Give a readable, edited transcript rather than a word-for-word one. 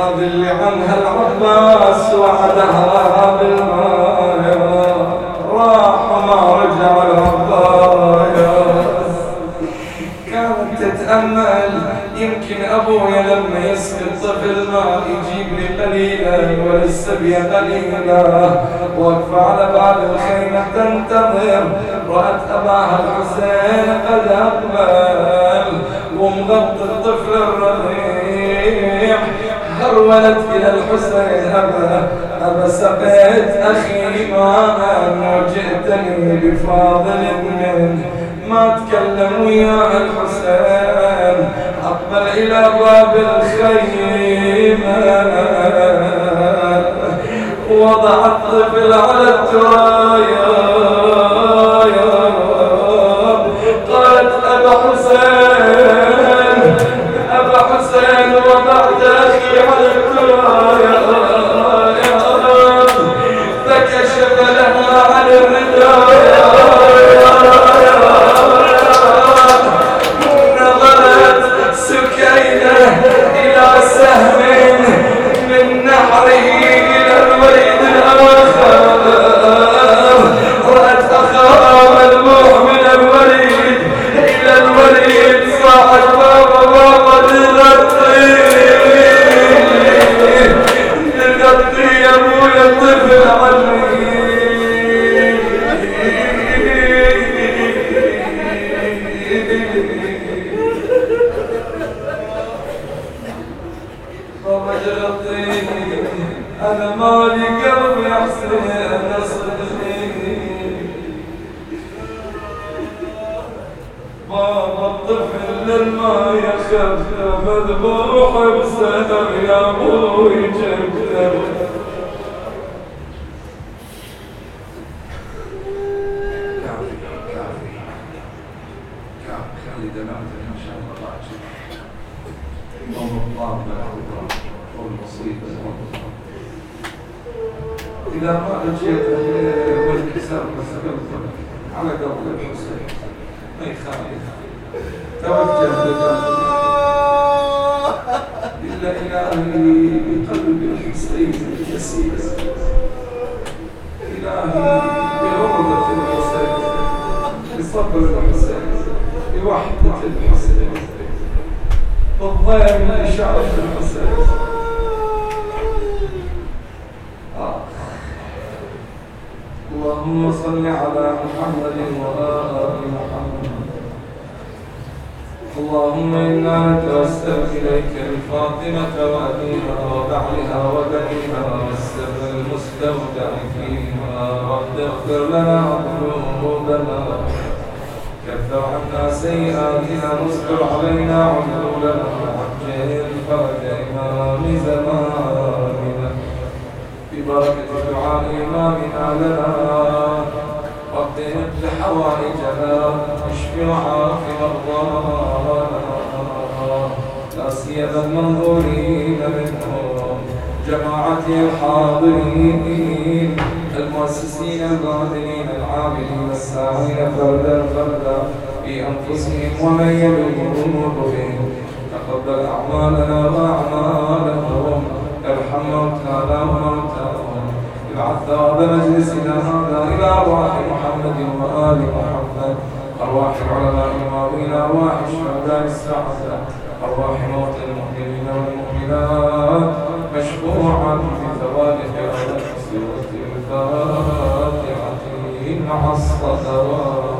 عادل عنها العباس وعدها بالماء راح وما رجع العباس. كانت تتأمل يمكن أبويا لما يسقي الطفل ما يجيب لي قليلا وللسبية قليلا. واقفة على بعد الخيمة تنتظر، رأت أباها الحسين قد أقبل ومغطي الطفل الرضيع. هرولت إلى الحسين أبا سقيت أخي ماء وجئتني بفاضل منه. ما تكلم وياه الحسين، أقبل إلى باب الخيمة وضع الطفل على التراب. قالت أبا حسين وضعت أخي على التراب. فكشف لها عن الرداء، إلى سهم من نحره إلى الوليد الآخر. رأت أخاها ملموح من الوليد إلى الوليد، صاحت بابا تغطي يا أبويا الطفل عني. أنا مالي قلبي أحسن أنا صدقني بابا الطفل للما يخفى مذبوح بسهم يا أبوي جبته. كافي كافي كافي، خلي دمعتنا إن شاء الله راجع يوم الطابة والمصيبة. إذا ما رجيت والكسر مسكبت على قبل الحسين ما يخالف، توجه إلا إلى أهلي بقلب الحسين اليسير، إلى أهلي بروضة الحسين، بصبر الحسين، بوحدة الحسين، بالضياء من إشعة الحسين. اللهم صل على محمد وآل محمد. اللهم إنا نتوسل إليك بفاطمة وأبيها وبعلها وبنيها والسر المستودع فيها. رب اغفر لنا ذنوبنا، كفر عنا سيئاتنا، واستر علينا عيوبنا، وعجل فرج إمام زماننا ببركة دعاء إمامنا لنا. رب اقضِ حوائجنا، اشف وعاف مرضانا، لا سيما المنظورين منهم، جماعة الحاضرين، المؤسسين الباذلين العاملين الساعين فردا فردا بأنفسهم ومن يبلغهم بهم. تقبل أعمالنا وأعمالهم، ارحم موتانا وموتاهم، ابعث ثواب مجلسنا هذا إلى أرواح محمد وآل محمد، أرواح العلماء الماضين، أرواح الشهداء السعداء، أرواح موتى المؤمنين والمؤمنات، مشفوعا بثوابك على الحسن والتلفات. مع الصلوات.